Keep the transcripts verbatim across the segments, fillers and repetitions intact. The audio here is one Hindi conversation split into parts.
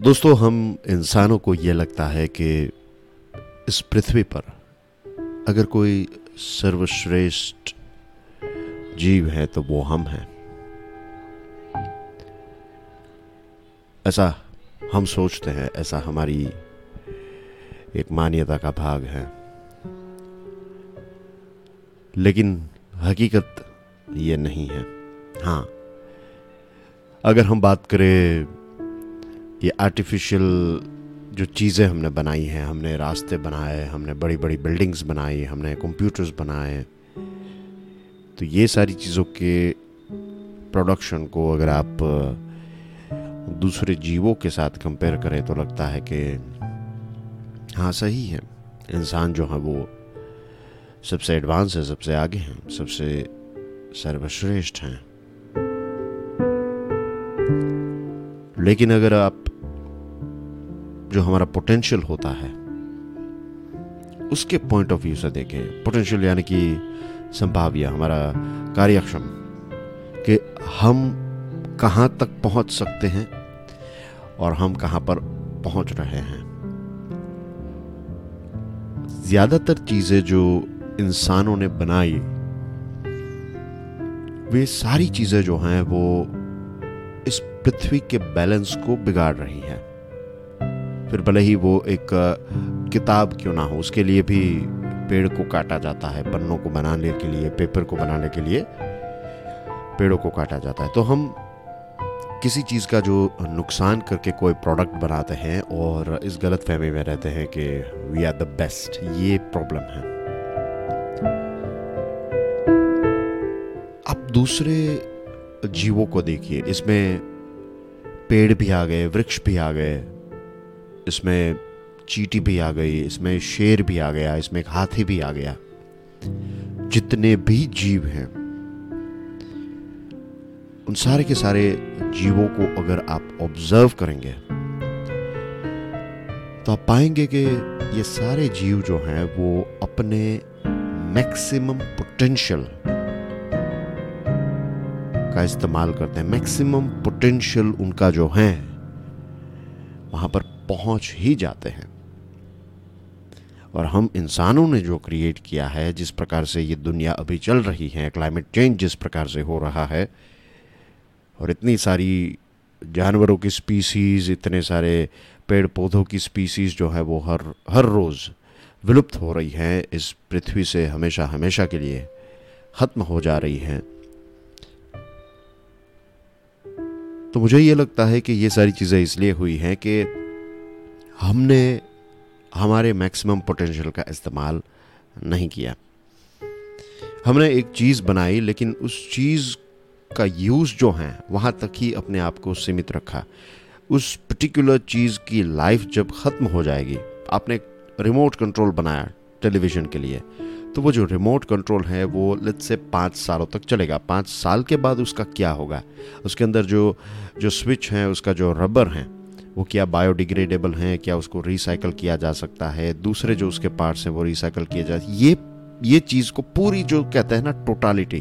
दोस्तों, हम इंसानों को ये लगता है कि इस पृथ्वी पर अगर कोई सर्वश्रेष्ठ जीव है तो वो हम हैं। ऐसा हम सोचते हैं, ऐसा हमारी एक मान्यता का भाग है। लेकिन हकीकत ये नहीं है। हाँ, अगर हम बात करें ये आर्टिफिशियल जो चीज़ें हमने बनाई हैं, हमने रास्ते बनाए, हमने बड़ी बड़ी बिल्डिंग्स बनाई, हमने कंप्यूटर्स बनाए, तो ये सारी चीज़ों के प्रोडक्शन को अगर आप दूसरे जीवों के साथ कंपेयर करें तो लगता है कि हाँ सही है, इंसान जो है वो सबसे एडवांस है, सबसे आगे हैं, सबसे सर्वश्रेष्ठ हैं। लेकिन अगर आप जो हमारा पोटेंशियल होता है उसके पॉइंट ऑफ व्यू से देखें, पोटेंशियल यानी कि संभाव्य, हमारा कार्यक्षम, कि हम कहाँ तक पहुँच सकते हैं और हम कहाँ पर पहुँच रहे हैं। ज़्यादातर चीज़ें जो इंसानों ने बनाई, वे सारी चीज़ें जो हैं वो इस पृथ्वी के बैलेंस को बिगाड़ रही हैं। फिर भले ही वो एक किताब क्यों ना हो, उसके लिए भी पेड़ को काटा जाता है, पन्नों को बनाने के लिए, पेपर को बनाने के लिए पेड़ों को काटा जाता है। तो हम किसी चीज़ का जो नुकसान करके कोई प्रोडक्ट बनाते हैं और इस गलत फहमी में रहते हैं कि वी आर द बेस्ट। ये प्रॉब्लम है। अब दूसरे जीवों को देखिए, इसमें पेड़ भी आ गए, वृक्ष भी आ गए, इसमें चींटी भी आ गई, इसमें शेर भी आ गया, इसमें एक हाथी भी आ गया। जितने भी जीव हैं उन सारे के सारे जीवों को अगर आप ऑब्जर्व करेंगे तो आप पाएंगे कि ये सारे जीव जो हैं वो अपने मैक्सिमम पोटेंशियल का इस्तेमाल करते हैं। मैक्सिमम पोटेंशियल उनका जो है वहाँ पर पहुँच ही जाते हैं। और हम इंसानों ने जो क्रिएट किया है, जिस प्रकार से ये दुनिया अभी चल रही है, क्लाइमेट चेंज जिस प्रकार से हो रहा है, और इतनी सारी जानवरों की स्पीसीज़, इतने सारे पेड़ पौधों की स्पीसीज़ जो है वो हर हर रोज़ विलुप्त हो रही हैं, इस पृथ्वी से हमेशा हमेशा के लिए ख़त्म हो जा रही हैं। तो मुझे ये लगता है कि ये सारी चीज़ें इसलिए हुई हैं कि हमने हमारे मैक्सिमम पोटेंशियल का इस्तेमाल नहीं किया। हमने एक चीज़ बनाई लेकिन उस चीज़ का यूज़ जो है वहाँ तक ही अपने आप को सीमित रखा। उस पर्टिकुलर चीज़ की लाइफ जब ख़त्म हो जाएगी, आपने रिमोट कंट्रोल बनाया टेलीविज़न के लिए, तो वो जो रिमोट कंट्रोल है वो लेट्स से पाँच सालों तक चलेगा। पाँच साल के बाद उसका क्या होगा? उसके अंदर जो जो स्विच है, उसका जो रबर है, वो क्या बायोडिग्रेडेबल हैं, क्या उसको रिसाइकल किया जा सकता है, दूसरे जो उसके पार्ट्स हैं वो रिसाइकल किए जा। ये ये चीज़ को पूरी जो कहते हैं ना टोटालिटी,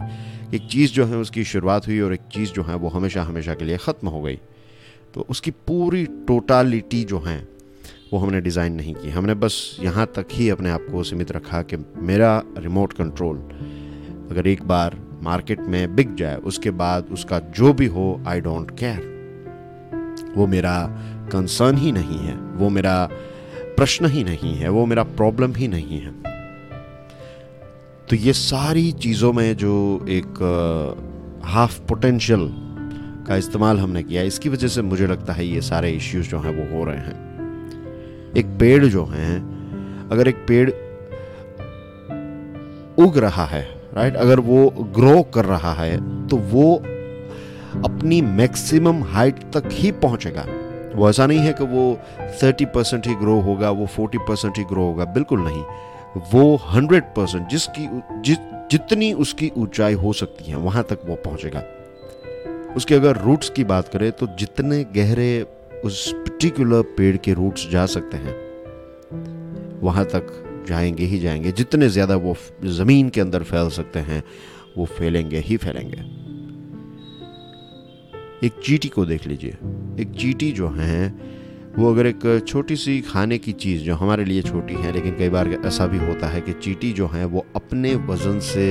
एक चीज़ जो है उसकी शुरुआत हुई और एक चीज़ जो है वो हमेशा हमेशा के लिए ख़त्म हो गई। तो उसकी पूरी टोटालिटी जो है वो हमने डिज़ाइन नहीं की। हमने बस यहाँ तक ही अपने आप को सीमित रखा कि मेरा रिमोट कंट्रोल अगर एक बार मार्केट में बिक जाए, उसके बाद उसका जो भी हो आई डोंट केयर। वो मेरा कंसर्न ही नहीं है, वो मेरा प्रश्न ही नहीं है, वो मेरा प्रॉब्लम ही नहीं है। तो ये सारी चीज़ों में जो एक हाफ पोटेंशियल का इस्तेमाल हमने किया, इसकी वजह से मुझे लगता है ये सारे इश्यूज जो हैं वो हो रहे हैं। एक पेड़ जो है, अगर एक पेड़ उग रहा है, राइट, अगर वो ग्रो कर रहा है तो वो अपनी मैक्सिमम हाइट तक ही पहुंचेगा। वो ऐसा नहीं है कि वो तीस परसेंट ही ग्रो होगा, वो चालीस परसेंट ही ग्रो होगा, बिल्कुल नहीं। वो हंड्रेड परसेंट, जिसकी जि, जितनी उसकी ऊंचाई हो सकती है वहाँ तक वो पहुँचेगा। उसके अगर रूट्स की बात करें तो जितने गहरे उस पर्टिकुलर पेड़ के रूट्स जा सकते हैं वहाँ तक जाएंगे ही जाएंगे। जितने ज़्यादा वो ज़मीन के अंदर फैल सकते हैं वो फैलेंगे ही फैलेंगे। एक चींटी को देख लीजिए। एक चींटी जो है वो अगर एक छोटी सी खाने की चीज़ जो हमारे लिए छोटी है, लेकिन कई बार ऐसा भी होता है कि चींटी जो है वो अपने वज़न से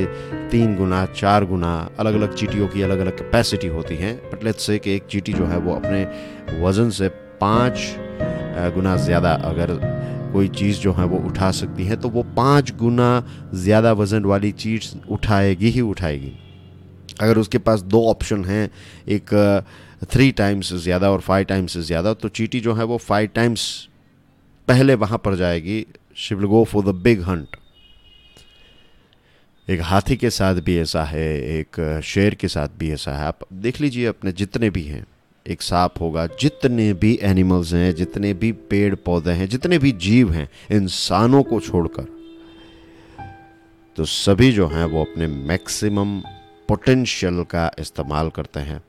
तीन गुना चार गुना, अलग अलग चींटियों की अलग अलग कैपेसिटी होती हैं, बट लेट्स से कि एक चींटी जो है वो अपने वज़न से पाँच गुना ज़्यादा अगर कोई चीज़ जो है वो उठा सकती है, तो वो पाँच गुना ज़्यादा वज़न वाली चीज़ उठाएगी ही उठाएगी। अगर उसके पास दो ऑप्शन हैं, एक थ्री टाइम्स ज़्यादा और फाइव टाइम्स ज़्यादा, तो चींटी जो है वो फाइव टाइम्स पहले वहाँ पर जाएगी। She will go for the big hunt. एक हाथी के साथ भी ऐसा है, एक शेर के साथ भी ऐसा है। आप देख लीजिए अपने जितने भी हैं, एक सांप होगा, जितने भी एनिमल्स हैं, जितने भी पेड़ पौधे हैं, जितने भी जीव हैं इंसानों को छोड़कर, तो सभी जो हैं वो अपने मैक्सिमम पोटेंशियल का इस्तेमाल करते हैं।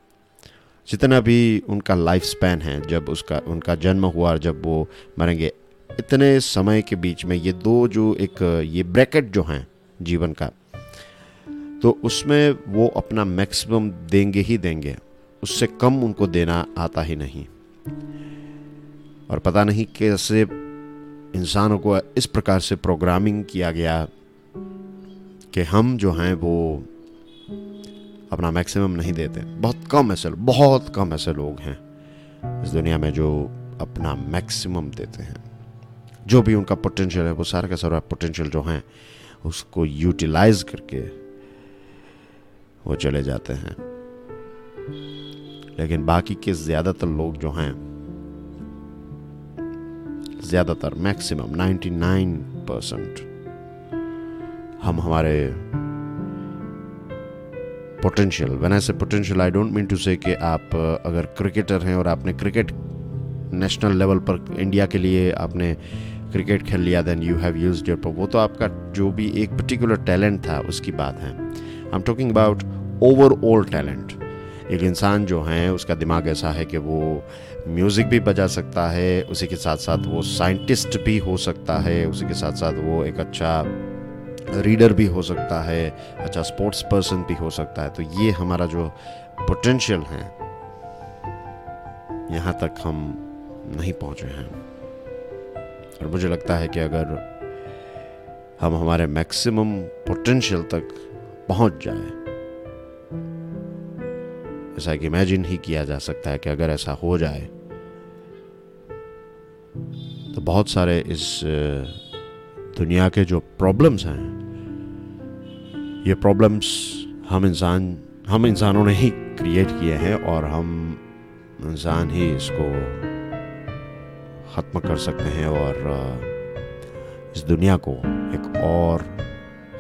जितना भी उनका लाइफ स्पैन है, जब उसका उनका जन्म हुआ और जब वो मरेंगे, इतने समय के बीच में ये दो जो एक ये ब्रैकेट जो हैं जीवन का, तो उसमें वो अपना मैक्सिमम देंगे ही देंगे, उससे कम उनको देना आता ही नहीं। और पता नहीं कैसे इंसानों को इस प्रकार से प्रोग्रामिंग किया गया कि हम जो हैं वो अपना मैक्सिमम नहीं देते। बहुत कम ऐसे बहुत कम ऐसे लोग हैं इस दुनिया में जो अपना मैक्सिमम देते हैं। जो भी उनका पोटेंशियल है वो सारा का सारा पोटेंशियल जो है उसको यूटिलाइज करके वो चले जाते हैं। लेकिन बाकी के ज़्यादातर लोग जो हैं, ज़्यादातर मैक्सिमम निन्यानवे परसेंट हम हमारे potential, when I say potential I don't mean to say कि आप अगर क्रिकेटर हैं और आपने क्रिकेट नेशनल लेवल पर इंडिया के लिए आपने क्रिकेट खेल लिया, then you have used your, वो तो आपका जो भी एक पर्टिकुलर टैलेंट था उसकी बात है। I am talking about overall talent. एक इंसान जो है उसका दिमाग ऐसा है कि वो म्यूज़िक भी बजा सकता है, उसी के साथ साथ वो साइंटिस्ट भी हो सकता है, उसी के साथ साथ वो एक अच्छा रीडर भी हो सकता है, अच्छा स्पोर्ट्स पर्सन भी हो सकता है। तो ये हमारा जो पोटेंशियल है, यहाँ तक हम नहीं पहुँचे हैं। और मुझे लगता है कि अगर हम हमारे मैक्सिमम पोटेंशियल तक पहुँच जाए, ऐसा कि इमेजिन ही किया जा सकता है कि अगर ऐसा हो जाए तो बहुत सारे इस दुनिया के जो प्रॉब्लम्स हैं, ये प्रॉब्लम्स हम इंसान हम इंसानों ने ही क्रिएट किए हैं और हम इंसान ही इसको ख़त्म कर सकते हैं और इस दुनिया को एक और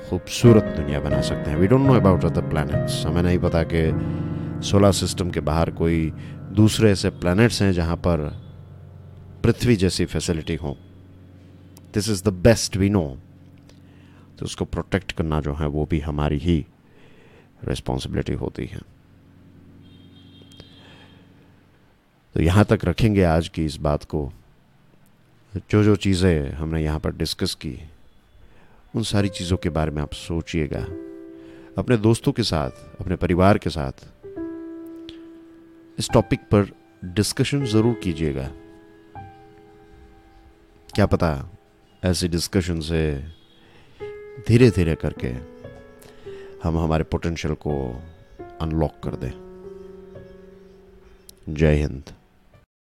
खूबसूरत दुनिया बना सकते हैं। We don't know about other planets. हमें नहीं पता कि सोलर सिस्टम के बाहर कोई दूसरे ऐसे प्लैनेट्स हैं जहाँ पर पृथ्वी जैसी फैसिलिटी हो। This is the best we know. तो उसको प्रोटेक्ट करना जो है वो भी हमारी ही रिस्पॉन्सिबिलिटी होती है। तो यहाँ तक रखेंगे आज की इस बात को। जो जो चीज़ें हमने यहाँ पर डिस्कस की, उन सारी चीज़ों के बारे में आप सोचिएगा, अपने दोस्तों के साथ, अपने परिवार के साथ इस टॉपिक पर डिस्कशन ज़रूर कीजिएगा। क्या पता ऐसी डिस्कशन से धीरे धीरे करके हम हमारे पोटेंशियल को अनलॉक कर दें। जय हिंद।